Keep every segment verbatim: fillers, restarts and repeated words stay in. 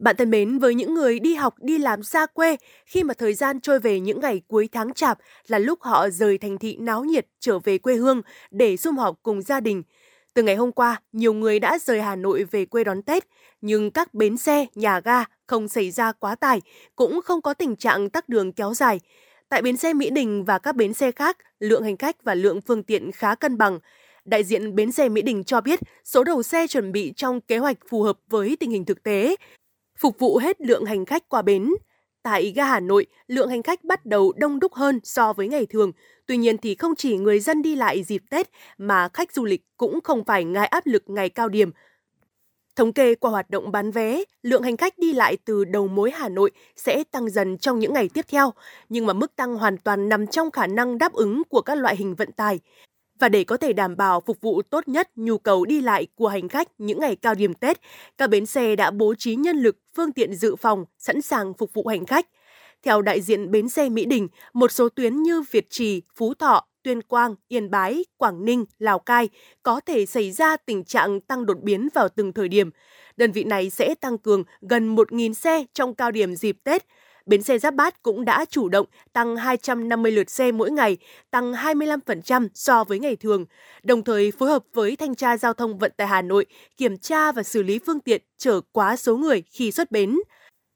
Bạn thân mến, với những người đi học, đi làm xa quê, khi mà thời gian trôi về những ngày cuối tháng chạp là lúc họ rời thành thị náo nhiệt trở về quê hương để sum họp cùng gia đình. Từ ngày hôm qua, nhiều người đã rời Hà Nội về quê đón Tết, nhưng các bến xe, nhà ga không xảy ra quá tải, cũng không có tình trạng tắc đường kéo dài. Tại bến xe Mỹ Đình và các bến xe khác, lượng hành khách và lượng phương tiện khá cân bằng. Đại diện bến xe Mỹ Đình cho biết số đầu xe chuẩn bị trong kế hoạch phù hợp với tình hình thực tế, phục vụ hết lượng hành khách qua bến. Tại ga Hà Nội, lượng hành khách bắt đầu đông đúc hơn so với ngày thường. Tuy nhiên thì không chỉ người dân đi lại dịp Tết mà khách du lịch cũng không phải ngại áp lực ngày cao điểm. Thống kê qua hoạt động bán vé, lượng hành khách đi lại từ đầu mối Hà Nội sẽ tăng dần trong những ngày tiếp theo, nhưng mà mức tăng hoàn toàn nằm trong khả năng đáp ứng của các loại hình vận tải. Và để có thể đảm bảo phục vụ tốt nhất nhu cầu đi lại của hành khách những ngày cao điểm Tết, các bến xe đã bố trí nhân lực, phương tiện dự phòng sẵn sàng phục vụ hành khách. Theo đại diện bến xe Mỹ Đình, một số tuyến như Việt Trì, Phú Thọ, Tuyên Quang, Yên Bái, Quảng Ninh, Lào Cai có thể xảy ra tình trạng tăng đột biến vào từng thời điểm. Đơn vị này sẽ tăng cường gần một nghìn xe trong cao điểm dịp Tết. Bến xe Giáp Bát cũng đã chủ động tăng hai trăm năm mươi lượt xe mỗi ngày, tăng hai mươi lăm phần trăm so với ngày thường, đồng thời phối hợp với Thanh tra Giao thông Vận tải Hà Nội kiểm tra và xử lý phương tiện chở quá số người khi xuất bến.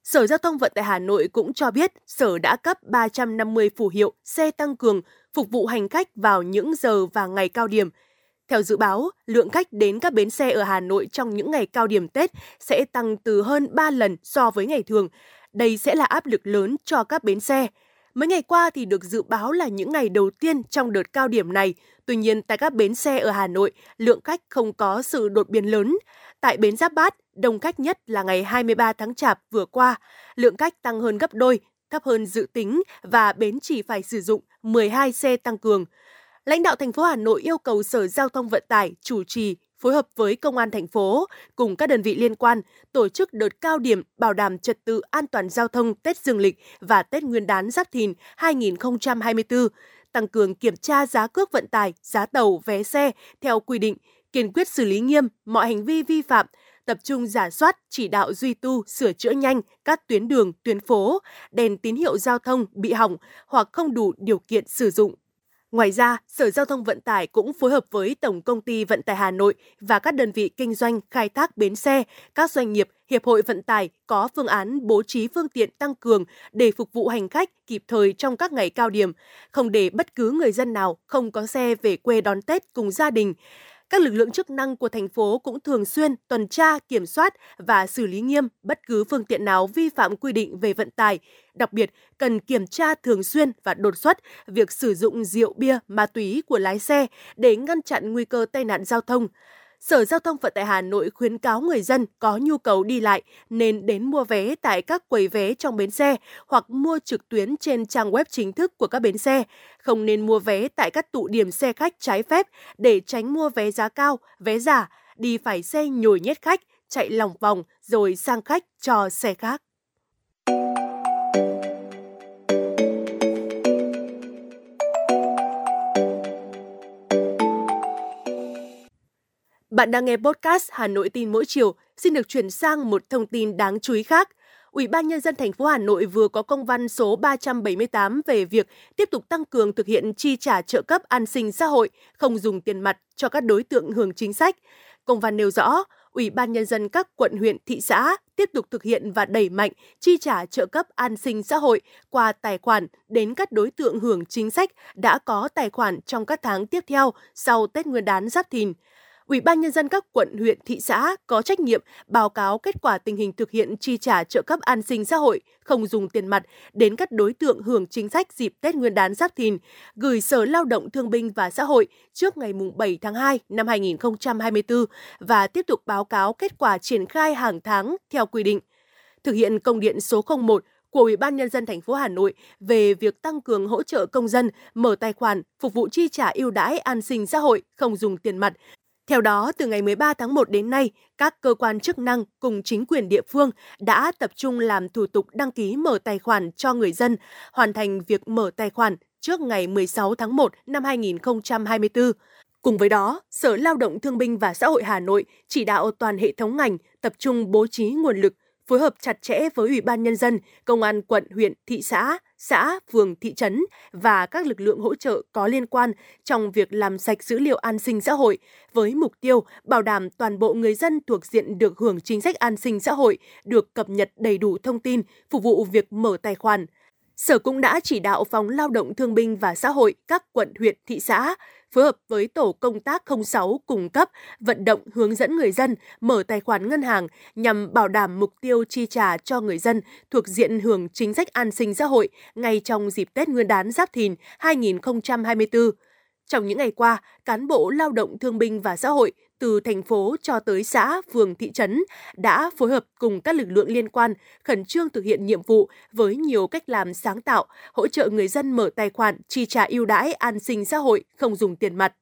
Sở Giao thông Vận tải Hà Nội cũng cho biết Sở đã cấp ba trăm năm mươi phù hiệu xe tăng cường phục vụ hành khách vào những giờ và ngày cao điểm. Theo dự báo, lượng khách đến các bến xe ở Hà Nội trong những ngày cao điểm Tết sẽ tăng từ hơn ba lần so với ngày thường. Đây sẽ là áp lực lớn cho các bến xe. Mấy ngày qua thì được dự báo là những ngày đầu tiên trong đợt cao điểm này. Tuy nhiên, tại các bến xe ở Hà Nội, lượng khách không có sự đột biến lớn. Tại bến Giáp Bát, đông khách nhất là ngày hai mươi ba tháng Chạp vừa qua. Lượng khách tăng hơn gấp đôi, thấp hơn dự tính và bến chỉ phải sử dụng mười hai xe tăng cường. Lãnh đạo thành phố Hà Nội yêu cầu Sở Giao thông Vận tải chủ trì, phối hợp với Công an thành phố cùng các đơn vị liên quan tổ chức đợt cao điểm bảo đảm trật tự an toàn giao thông Tết Dương lịch và Tết Nguyên đán Giáp Thìn hai không hai tư, tăng cường kiểm tra giá cước vận tải, giá tàu, vé xe theo quy định, kiên quyết xử lý nghiêm mọi hành vi vi phạm, tập trung rà soát, chỉ đạo duy tu, sửa chữa nhanh các tuyến đường, tuyến phố, đèn tín hiệu giao thông bị hỏng hoặc không đủ điều kiện sử dụng. Ngoài ra, Sở Giao thông Vận tải cũng phối hợp với Tổng công ty Vận tải Hà Nội và các đơn vị kinh doanh khai thác bến xe, các doanh nghiệp, hiệp hội vận tải có phương án bố trí phương tiện tăng cường để phục vụ hành khách kịp thời trong các ngày cao điểm, không để bất cứ người dân nào không có xe về quê đón Tết cùng gia đình. Các lực lượng chức năng của thành phố cũng thường xuyên tuần tra, kiểm soát và xử lý nghiêm bất cứ phương tiện nào vi phạm quy định về vận tải. Đặc biệt, cần kiểm tra thường xuyên và đột xuất việc sử dụng rượu bia, ma túy của lái xe để ngăn chặn nguy cơ tai nạn giao thông. Sở Giao thông Vận tải Hà Nội khuyến cáo người dân có nhu cầu đi lại nên đến mua vé tại các quầy vé trong bến xe hoặc mua trực tuyến trên trang web chính thức của các bến xe. Không nên mua vé tại các tụ điểm xe khách trái phép để tránh mua vé giá cao, vé giả, đi phải xe nhồi nhét khách, chạy lòng vòng rồi sang khách cho xe khác. Bạn đang nghe podcast Hà Nội tin mỗi chiều, xin được chuyển sang một thông tin đáng chú ý khác. Ủy ban Nhân dân thành phố Hà Nội vừa có công văn số ba trăm bảy mươi tám về việc tiếp tục tăng cường thực hiện chi trả trợ cấp an sinh xã hội, không dùng tiền mặt cho các đối tượng hưởng chính sách. Công văn nêu rõ, Ủy ban Nhân dân các quận, huyện, thị xã tiếp tục thực hiện và đẩy mạnh chi trả trợ cấp an sinh xã hội qua tài khoản đến các đối tượng hưởng chính sách đã có tài khoản trong các tháng tiếp theo sau Tết Nguyên đán Giáp Thìn. Ủy ban Nhân dân các quận, huyện, thị xã có trách nhiệm báo cáo kết quả tình hình thực hiện chi trả trợ cấp an sinh xã hội, không dùng tiền mặt đến các đối tượng hưởng chính sách dịp Tết Nguyên đán Giáp Thìn, gửi Sở Lao động Thương binh và Xã hội trước ngày bảy tháng hai năm hai không hai tư và tiếp tục báo cáo kết quả triển khai hàng tháng theo quy định. Thực hiện công điện số không một của Ủy ban Nhân dân thành phố Hà Nội về việc tăng cường hỗ trợ công dân mở tài khoản phục vụ chi trả ưu đãi an sinh xã hội không dùng tiền mặt. Theo đó, từ ngày mười ba tháng một đến nay, các cơ quan chức năng cùng chính quyền địa phương đã tập trung làm thủ tục đăng ký mở tài khoản cho người dân, hoàn thành việc mở tài khoản trước ngày mười sáu tháng một năm hai nghìn không trăm hai mươi tư. Cùng với đó, Sở Lao động Thương binh và Xã hội Hà Nội chỉ đạo toàn hệ thống ngành tập trung bố trí nguồn lực, phối hợp chặt chẽ với Ủy ban Nhân dân, Công an quận, huyện, thị xã, xã, phường, thị trấn và các lực lượng hỗ trợ có liên quan trong việc làm sạch dữ liệu an sinh xã hội với mục tiêu bảo đảm toàn bộ người dân thuộc diện được hưởng chính sách an sinh xã hội được cập nhật đầy đủ thông tin phục vụ việc mở tài khoản. Sở cũng đã chỉ đạo Phòng Lao động Thương binh và Xã hội các quận, huyện, thị xã phối hợp với tổ công tác không sáu cung cấp, vận động hướng dẫn người dân mở tài khoản ngân hàng nhằm bảo đảm mục tiêu chi trả cho người dân thuộc diện hưởng chính sách an sinh xã hội ngay trong dịp Tết Nguyên đán Giáp Thìn hai nghìn không trăm hai mươi tư. Trong những ngày qua, cán bộ Lao động Thương binh và Xã hội từ thành phố cho tới xã, phường, thị trấn đã phối hợp cùng các lực lượng liên quan khẩn trương thực hiện nhiệm vụ với nhiều cách làm sáng tạo, hỗ trợ người dân mở tài khoản chi trả ưu đãi an sinh xã hội không dùng tiền mặt.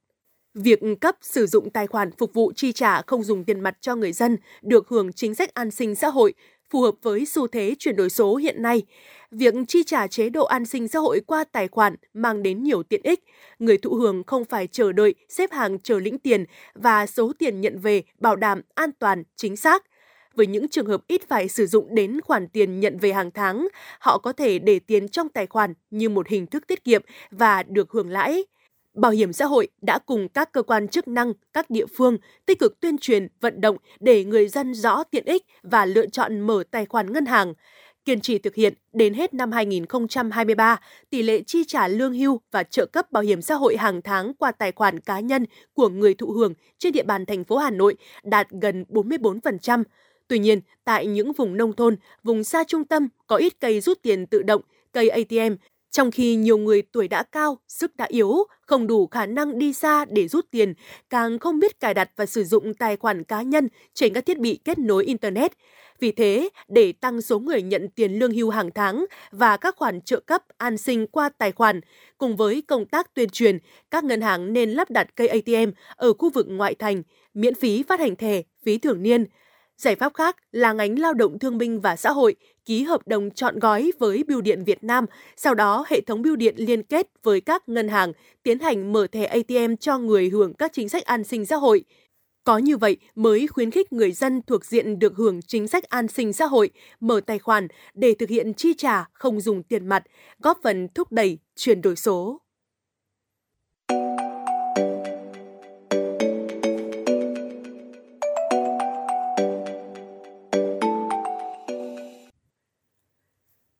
Việc cấp sử dụng tài khoản phục vụ chi trả không dùng tiền mặt cho người dân được hưởng chính sách an sinh xã hội phù hợp với xu thế chuyển đổi số hiện nay. Việc chi trả chế độ an sinh xã hội qua tài khoản mang đến nhiều tiện ích. Người thụ hưởng không phải chờ đợi, xếp hàng chờ lĩnh tiền và số tiền nhận về bảo đảm an toàn, chính xác. Với những trường hợp ít phải sử dụng đến khoản tiền nhận về hàng tháng, họ có thể để tiền trong tài khoản như một hình thức tiết kiệm và được hưởng lãi. Bảo hiểm xã hội đã cùng các cơ quan chức năng, các địa phương tích cực tuyên truyền, vận động để người dân rõ tiện ích và lựa chọn mở tài khoản ngân hàng. Kiên trì thực hiện, đến hết năm hai nghìn không trăm hai mươi ba, tỷ lệ chi trả lương hưu và trợ cấp bảo hiểm xã hội hàng tháng qua tài khoản cá nhân của người thụ hưởng trên địa bàn thành phố Hà Nội đạt gần bốn mươi tư phần trăm. Tuy nhiên, tại những vùng nông thôn, vùng xa trung tâm có ít cây rút tiền tự động, cây a tê em, trong khi nhiều người tuổi đã cao, sức đã yếu, không đủ khả năng đi xa để rút tiền, càng không biết cài đặt và sử dụng tài khoản cá nhân trên các thiết bị kết nối Internet. Vì thế, để tăng số người nhận tiền lương hưu hàng tháng và các khoản trợ cấp an sinh qua tài khoản, cùng với công tác tuyên truyền, các ngân hàng nên lắp đặt cây a tê em ở khu vực ngoại thành, miễn phí phát hành thẻ, phí thường niên. Giải pháp khác là ngành Lao động Thương binh và Xã hội ký hợp đồng trọn gói với Bưu điện Việt Nam, sau đó hệ thống bưu điện liên kết với các ngân hàng tiến hành mở thẻ a tê em cho người hưởng các chính sách an sinh xã hội. Có như vậy mới khuyến khích người dân thuộc diện được hưởng chính sách an sinh xã hội mở tài khoản để thực hiện chi trả không dùng tiền mặt, góp phần thúc đẩy chuyển đổi số.